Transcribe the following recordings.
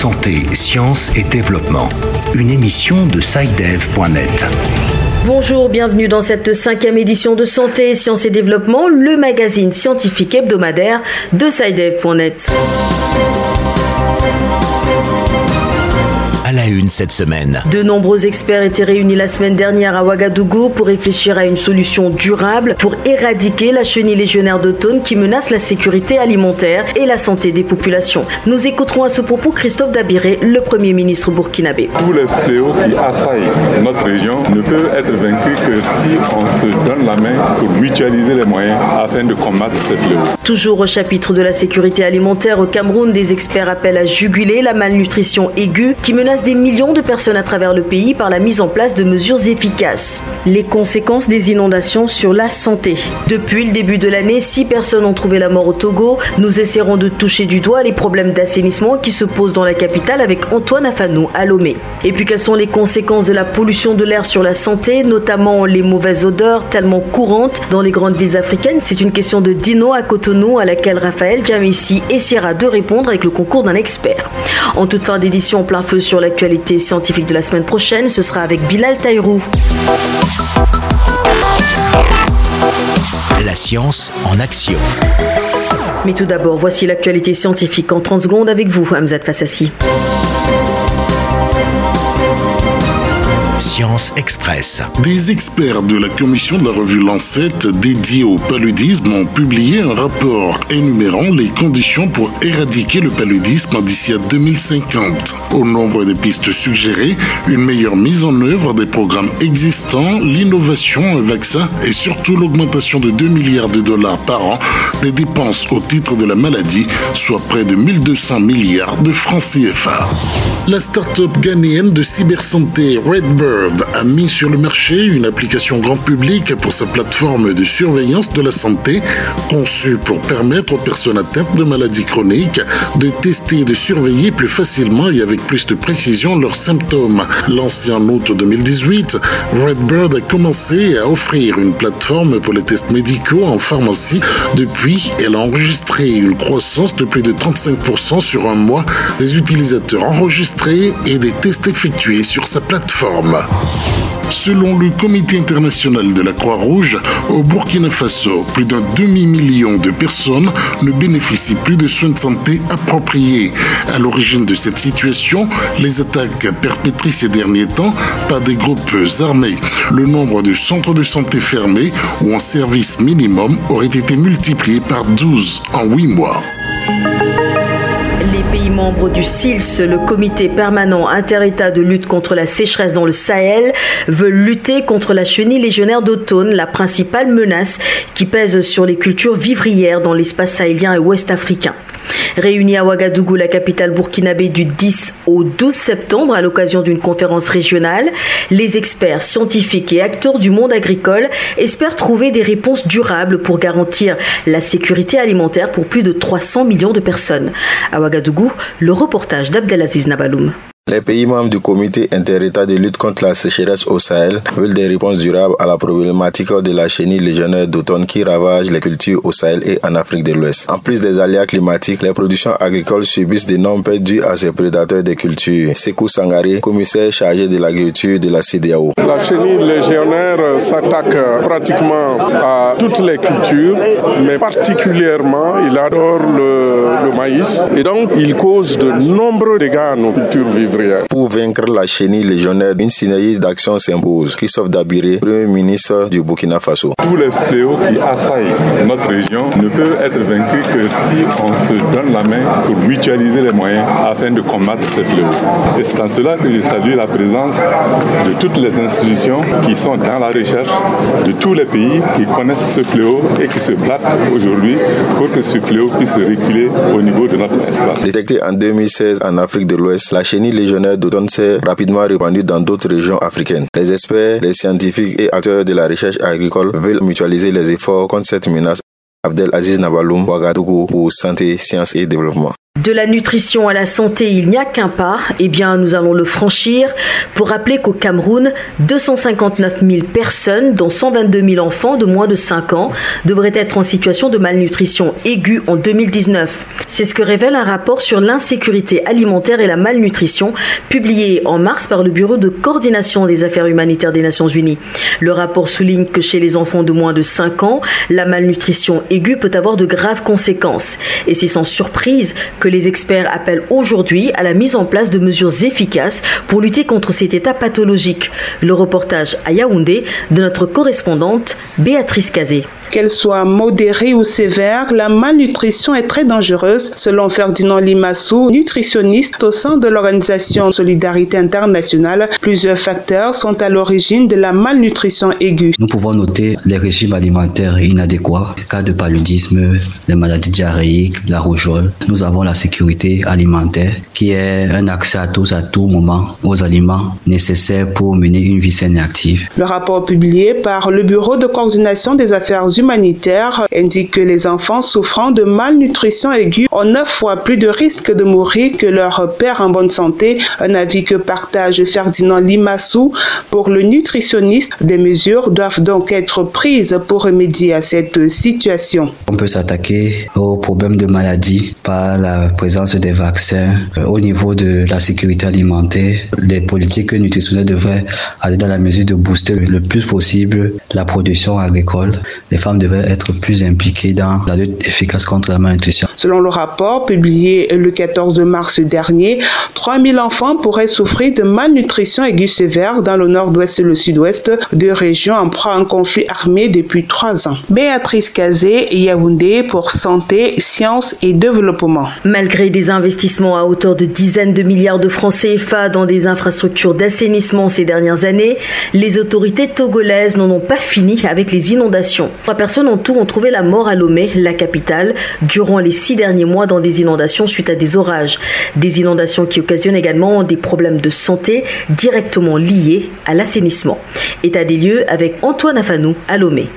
Santé, Sciences et Développement. Une émission de SciDev.net. Bonjour, bienvenue dans cette 5e édition de Santé, Sciences et Développement, le magazine scientifique hebdomadaire de SciDev.net. À la une cette semaine. De nombreux experts étaient réunis la semaine dernière à Ouagadougou pour réfléchir à une solution durable pour éradiquer la chenille légionnaire d'automne qui menace la sécurité alimentaire et la santé des populations. Nous écouterons à ce propos Christophe Dabiré, le Premier ministre burkinabé. Tous les fléaux qui assaillent notre région ne peuvent être vaincus que si on se donne la main pour mutualiser les moyens afin de combattre ces fléaux. Toujours au chapitre de la sécurité alimentaire au Cameroun, des experts appellent à juguler la malnutrition aiguë qui menace des millions de personnes à travers le pays par la mise en place de mesures efficaces. Les conséquences des inondations sur la santé. Depuis le début de l'année, 6 personnes ont trouvé la mort au Togo. Nous essaierons de toucher du doigt les problèmes d'assainissement qui se posent dans la capitale avec Antoine Afanou à Lomé. Et puis, quelles sont les conséquences de la pollution de l'air sur la santé, notamment les mauvaises odeurs tellement courantes dans les grandes villes africaines? C'est une question de Dino à Cotonou à laquelle Raphaël Jamissi essaiera de répondre avec le concours d'un expert. En toute fin d'édition, en plein feu sur l'actualité scientifique de la semaine prochaine, ce sera avec Bilal Tayrou. La science en action. Mais tout d'abord, voici l'actualité scientifique en 30 secondes avec vous, Hamzat Fassasi. Science Express. Des experts de la commission de la revue Lancet dédiée au paludisme ont publié un rapport énumérant les conditions pour éradiquer le paludisme d'ici à 2050. Au nombre des pistes suggérées, une meilleure mise en œuvre des programmes existants, l'innovation, un vaccin et surtout l'augmentation de 2 milliards de dollars par an des dépenses au titre de la maladie, soit près de 1200 milliards de francs CFA. La start-up ghanéenne de cybersanté Redbird a mis sur le marché une application grand public pour sa plateforme de surveillance de la santé, conçue pour permettre aux personnes atteintes de maladies chroniques de tester et de surveiller plus facilement et avec plus de précision leurs symptômes. Lancée en août 2018, Redbird a commencé à offrir une plateforme pour les tests médicaux en pharmacie. Depuis, elle a enregistré une croissance de plus de 35% sur un mois des utilisateurs enregistrés et des tests effectués sur sa plateforme. Selon le Comité international de la Croix-Rouge, au Burkina Faso, plus d'un demi-million de personnes ne bénéficient plus de soins de santé appropriés. À l'origine de cette situation, les attaques perpétrées ces derniers temps par des groupes armés. Le nombre de centres de santé fermés ou en service minimum aurait été multiplié par 12 en 8 mois. Les pays membres du SILS, le comité permanent inter-État de lutte contre la sécheresse dans le Sahel, veulent lutter contre la chenille légionnaire d'automne, la principale menace qui pèse sur les cultures vivrières dans l'espace sahélien et ouest-africain. Réunis à Ouagadougou, la capitale burkinabé, du 10 au 12 septembre à l'occasion d'une conférence régionale, les experts, scientifiques et acteurs du monde agricole espèrent trouver des réponses durables pour garantir la sécurité alimentaire pour plus de 300 millions de personnes. À Ouagadougou, le reportage d'Abdelaziz Nabaloum. Les pays membres du comité inter-État de lutte contre la sécheresse au Sahel veulent des réponses durables à la problématique de la chenille légionnaire d'automne qui ravage les cultures au Sahel et en Afrique de l'Ouest. En plus des aléas climatiques, les productions agricoles subissent d'énormes pertes dues à ces prédateurs des cultures. Sekou Sangaré, commissaire chargé de l'agriculture de la CEDEAO. La chenille légionnaire s'attaque pratiquement à toutes les cultures, mais particulièrement, il adore le maïs. Et donc, il cause de nombreux dégâts à nos cultures vivantes. Pour vaincre la chenille légionnaire, une synergie d'action s'impose. Christophe Dabiré, Premier ministre du Burkina Faso. Tous les fléaux qui assaillent notre région ne peuvent être vaincus que si on se donne la main pour mutualiser les moyens afin de combattre ces fléaux. Et c'est en cela que je salue la présence de toutes les institutions qui sont dans la recherche, de tous les pays qui connaissent ce fléau et qui se battent aujourd'hui pour que ce fléau puisse reculer au niveau de notre espace. Détectée en 2016 en Afrique de l'Ouest, la chenille légionnaire d'automne s'est rapidement répandue dans d'autres régions africaines. Les experts, les scientifiques et acteurs de la recherche agricole veulent mutualiser les efforts contre cette menace. Abdelaziz Nabaloum, Ouagadougou, pour Santé, Sciences et Développement. De la nutrition à la santé, il n'y a qu'un pas. Eh bien, nous allons le franchir pour rappeler qu'au Cameroun, 259 000 personnes, dont 122 000 enfants de moins de 5 ans, devraient être en situation de malnutrition aiguë en 2019. C'est ce que révèle un rapport sur l'insécurité alimentaire et la malnutrition, publié en mars par le Bureau de coordination des affaires humanitaires des Nations Unies. Le rapport souligne que chez les enfants de moins de 5 ans, la malnutrition aiguë peut avoir de graves conséquences. Et c'est sans surprise que les experts appellent aujourd'hui à la mise en place de mesures efficaces pour lutter contre cet état pathologique. Le reportage à Yaoundé de notre correspondante Béatrice Kazé. Qu'elle soit modérée ou sévère, la malnutrition est très dangereuse, selon Ferdinand Limassou, nutritionniste au sein de l'organisation Solidarité Internationale. Plusieurs facteurs sont à l'origine de la malnutrition aiguë. Nous pouvons noter les régimes alimentaires inadéquats, cas de paludisme, les maladies diarrhéiques, la rougeole. Nous avons la sécurité alimentaire qui est un accès à tous à tout moment aux aliments nécessaires pour mener une vie saine et active. Le rapport publié par le Bureau de coordination des affaires humanitaires indique que les enfants souffrant de malnutrition aiguë ont 9 fois plus de risques de mourir que leurs pères en bonne santé, un avis que partage Ferdinand Limassou. Pour le nutritionniste, des mesures doivent donc être prises pour remédier à cette situation. On peut s'attaquer aux problèmes de maladie par la présence des vaccins. Au niveau de la sécurité alimentaire, les politiques nutritionnelles devraient aller dans la mesure de booster le plus possible la production agricole. Les femmes devraient être plus impliquées dans la lutte efficace contre la malnutrition. Selon le rapport publié le 14 mars dernier, 3000 enfants pourraient souffrir de malnutrition aiguë sévère dans le nord-ouest et le sud-ouest, deux régions en proie à un conflit armé depuis 3 ans. Béatrice Kazé, Yaoundé pour Santé, Sciences et Développement. Malgré des investissements à hauteur de dizaines de milliards de francs CFA dans des infrastructures d'assainissement ces dernières années, les autorités togolaises n'en ont pas fini avec les inondations. 3 personnes en tout ont trouvé la mort à Lomé, la capitale, durant les 6 derniers mois dans des inondations suite à des orages. Des inondations qui occasionnent également des problèmes de santé directement liés à l'assainissement. État des lieux avec Antoine Afanou à Lomé.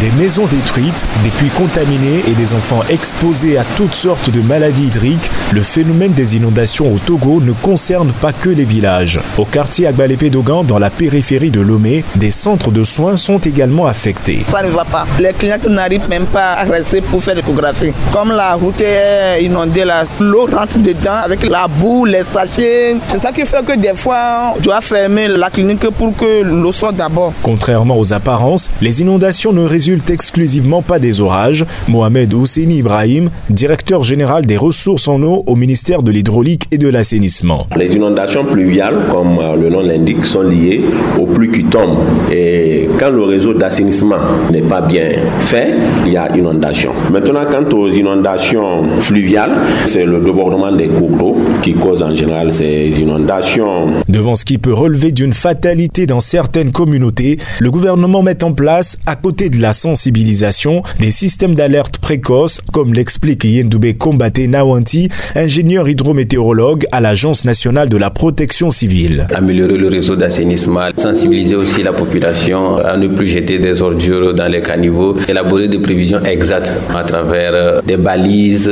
Des maisons détruites, des puits contaminés et des enfants exposés à toutes sortes de maladies hydriques, le phénomène des inondations au Togo ne concerne pas que les villages. Au quartier Agbalépé-Dogan, dans la périphérie de Lomé, des centres de soins sont également affectés. Ça ne va pas. Les clients n'arrivent même pas à rester pour faire l'échographie. Comme la route est inondée, l'eau rentre dedans avec la boue, les sachets. C'est ça qui fait que des fois, on doit fermer la clinique pour que l'eau sorte d'abord. Contrairement aux apparences, les inondations ne résultent exclusivement pas des orages. Mohamed Ousseini Ibrahim, directeur général des ressources en eau au ministère de l'hydraulique et de l'assainissement. Les inondations pluviales, comme le nom l'indique, sont liées aux pluies qui tombent. Et quand le réseau d'assainissement n'est pas bien fait, il y a inondation. Maintenant, quant aux inondations fluviales, c'est le débordement des cours d'eau qui cause en général ces inondations. Devant ce qui peut relever d'une fatalité dans certaines communautés, le gouvernement met en place, à côté de la sensibilisation, des systèmes d'alerte précoce, comme l'explique Yendoube Combaté Nawanti, ingénieur hydrométéorologue à l'Agence nationale de la protection civile. Améliorer le réseau d'assainissement, sensibiliser aussi la population à ne plus jeter des ordures dans les caniveaux, élaborer des prévisions exactes à travers des balises,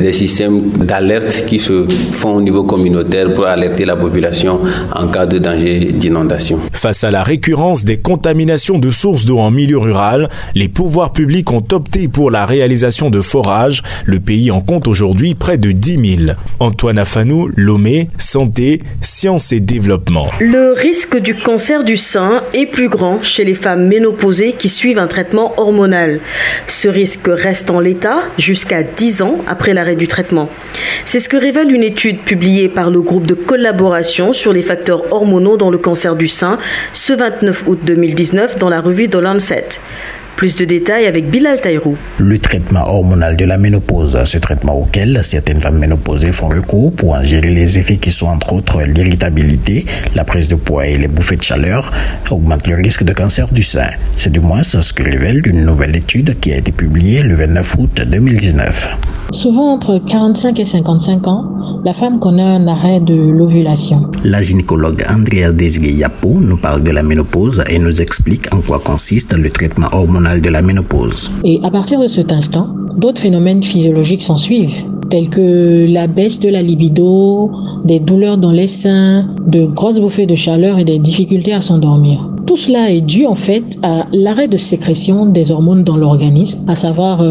des systèmes d'alerte qui se font au niveau communautaire pour alerter la population en cas de danger d'inondation. Face à la récurrence des contaminations de sources d'eau en milieu rural, les pouvoirs publics ont opté pour la réalisation de forages. Le pays en compte aujourd'hui près de 10 000. Antoine Afanou, Lomé, Santé, Sciences et Développement. Le risque du cancer du sein est plus grand chez les femmes ménopausées qui suivent un traitement hormonal. Ce risque reste en l'état jusqu'à 10 ans après l'arrêt du traitement. C'est ce que révèle une étude publiée par le groupe de collaboration sur les facteurs hormonaux dans le cancer du sein ce 29 août 2019 dans la revue de Lancet. Plus de détails avec Bilal Tayrou. Le traitement hormonal de la ménopause, ce traitement auquel certaines femmes ménopausées font recours pour en gérer les effets qui sont entre autres l'irritabilité, la prise de poids et les bouffées de chaleur, augmente le risque de cancer du sein. C'est du moins ce que révèle une nouvelle étude qui a été publiée le 29 août 2019. Souvent entre 45 et 55 ans, la femme connaît un arrêt de l'ovulation. La gynécologue Andrea Desgué-Yapo nous parle de la ménopause et nous explique en quoi consiste le traitement hormonal internationale de la ménopause. Et à partir de cet instant, d'autres phénomènes physiologiques s'en suivent, tels que la baisse de la libido, des douleurs dans les seins, de grosses bouffées de chaleur et des difficultés à s'endormir. Tout cela est dû en fait à l'arrêt de sécrétion des hormones dans l'organisme, à savoir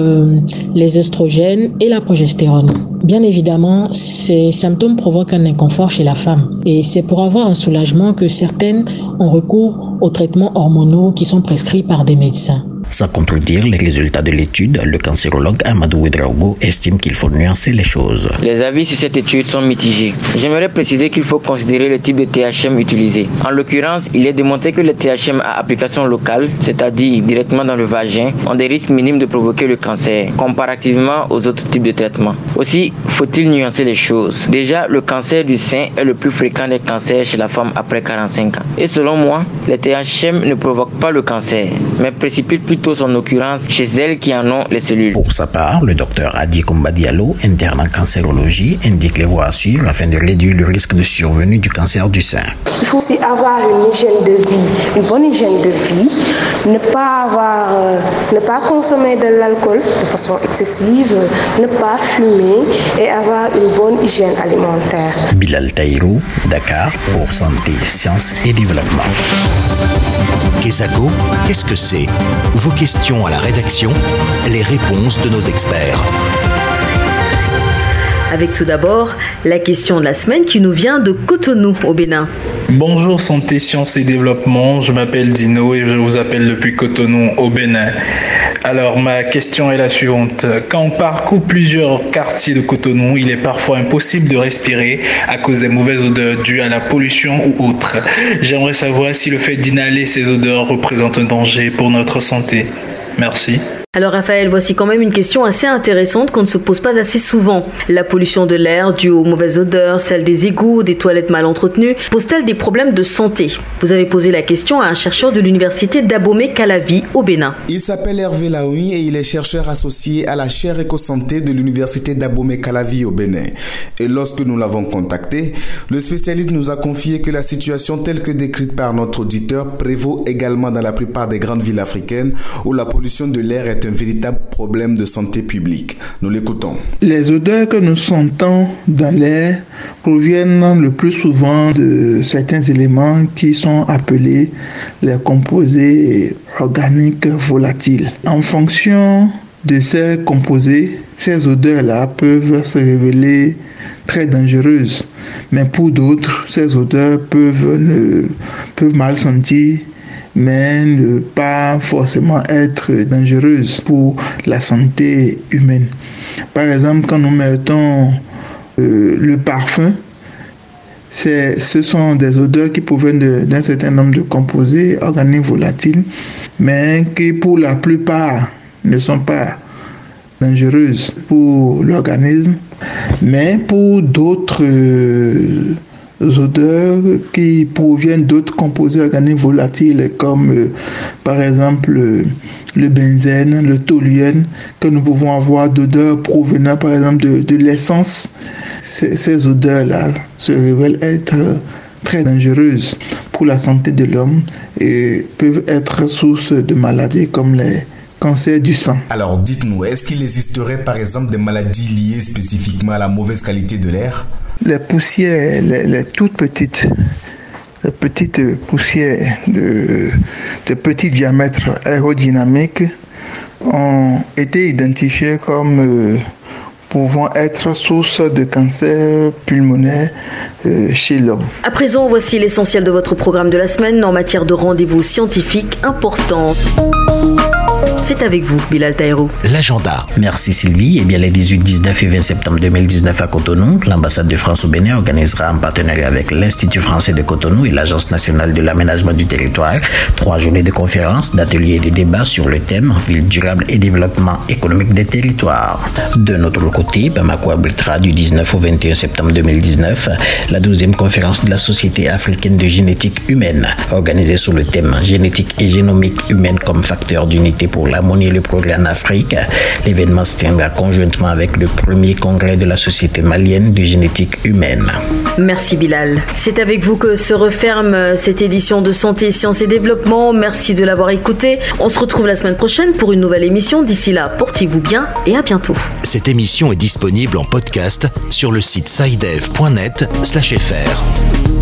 les œstrogènes et la progestérone. Bien évidemment, ces symptômes provoquent un inconfort chez la femme et c'est pour avoir un soulagement que certaines ont recours aux traitements hormonaux qui sont prescrits par des médecins. Sans contredire les résultats de l'étude, le cancérologue Amadou Edraogo estime qu'il faut nuancer les choses. Les avis sur cette étude sont mitigés. J'aimerais préciser qu'il faut considérer le type de THM utilisé. En l'occurrence, il est démontré que les THM à application locale, c'est-à-dire directement dans le vagin, ont des risques minimes de provoquer le cancer, comparativement aux autres types de traitements. Aussi, faut-il nuancer les choses. Déjà, le cancer du sein est le plus fréquent des cancers chez la femme après 45 ans. Et selon moi, les THM ne provoquent pas le cancer, mais précipitent plutôt son occurrence chez elles qui en ont les cellules. Pour sa part, le docteur Adi Kombadialo, interne en cancérologie, indique les voies à suivre afin de réduire le risque de survenue du cancer du sein. Il faut aussi avoir une hygiène de vie, une bonne hygiène de vie, ne pas consommer de l'alcool de façon excessive, ne pas fumer et avoir une bonne hygiène alimentaire. Bilal Tayrou, Dakar, pour Santé, Sciences et Développement. Kézago, qu'est-ce que c'est ? Vos questions à la rédaction, les réponses de nos experts. Avec tout d'abord la question de la semaine qui nous vient de Cotonou au Bénin. Bonjour Santé, Sciences et Développement, je m'appelle Dino et je vous appelle depuis Cotonou au Bénin. Alors ma question est la suivante, quand on parcourt plusieurs quartiers de Cotonou, il est parfois impossible de respirer à cause des mauvaises odeurs dues à la pollution ou autre. J'aimerais savoir si le fait d'inhaler ces odeurs représente un danger pour notre santé. Merci. Alors Raphaël, voici quand même une question assez intéressante qu'on ne se pose pas assez souvent. La pollution de l'air due aux mauvaises odeurs, celle des égouts, des toilettes mal entretenues, pose-t-elle des problèmes de santé ? Vous avez posé la question à un chercheur de l'université d'Abomey-Calavi au Bénin. Il s'appelle Hervé Laoui et il est chercheur associé à la chaire éco-santé de l'université d'Abomey-Calavi au Bénin. Et lorsque nous l'avons contacté, le spécialiste nous a confié que la situation telle que décrite par notre auditeur prévaut également dans la plupart des grandes villes africaines où la pollution de l'air est un véritable problème de santé publique. Nous l'écoutons. Les odeurs que nous sentons dans l'air proviennent le plus souvent de certains éléments qui sont appelés les composés organiques volatiles. En fonction de ces composés, ces odeurs-là peuvent se révéler très dangereuses. Mais pour d'autres, ces odeurs peuvent mal sentir, mais ne pas forcément être dangereuse pour la santé humaine. Par exemple, quand nous mettons le parfum, ce sont des odeurs qui proviennent d'un certain nombre de composés organiques volatiles, mais qui pour la plupart ne sont pas dangereuses pour l'organisme. Mais pour d'autres odeurs qui proviennent d'autres composés organiques volatiles comme par exemple le benzène, le toluène, que nous pouvons avoir d'odeurs provenant par exemple de l'essence. Ces odeurs-là se révèlent être très dangereuses pour la santé de l'homme et peuvent être source de maladies comme les cancer du sang. Alors dites-nous, est-ce qu'il existerait par exemple des maladies liées spécifiquement à la mauvaise qualité de l'air ? Les poussières, les toutes petites, les petites poussières de petit diamètre aérodynamique ont été identifiées comme pouvant être source de cancer pulmonaire chez l'homme. À présent, voici l'essentiel de votre programme de la semaine en matière de rendez-vous scientifiques importants. C'est avec vous, Bilal Tayrou. L'agenda. Merci Sylvie. Eh bien, les 18, 19 et 20 septembre 2019 à Cotonou, l'ambassade de France au Bénin organisera en partenariat avec l'Institut français de Cotonou et l'Agence nationale de l'aménagement du territoire 3 journées de conférences, d'ateliers et de débats sur le thème « Ville durable et développement économique des territoires ». De notre côté, Bamako abritera du 19 au 21 septembre 2019 la 12e conférence de la Société africaine de génétique humaine, organisée sous le thème « Génétique et génomique humaine comme facteur d'unité pour la la monnaie et le progrès en Afrique. L'événement se tiendra conjointement avec le premier congrès de la Société malienne de génétique humaine. Merci Bilal. C'est avec vous que se referme cette édition de Santé, Sciences et Développement. Merci de l'avoir écouté. On se retrouve la semaine prochaine pour une nouvelle émission. D'ici là, portez-vous bien et à bientôt. Cette émission est disponible en podcast sur le site SciDev.net/fr.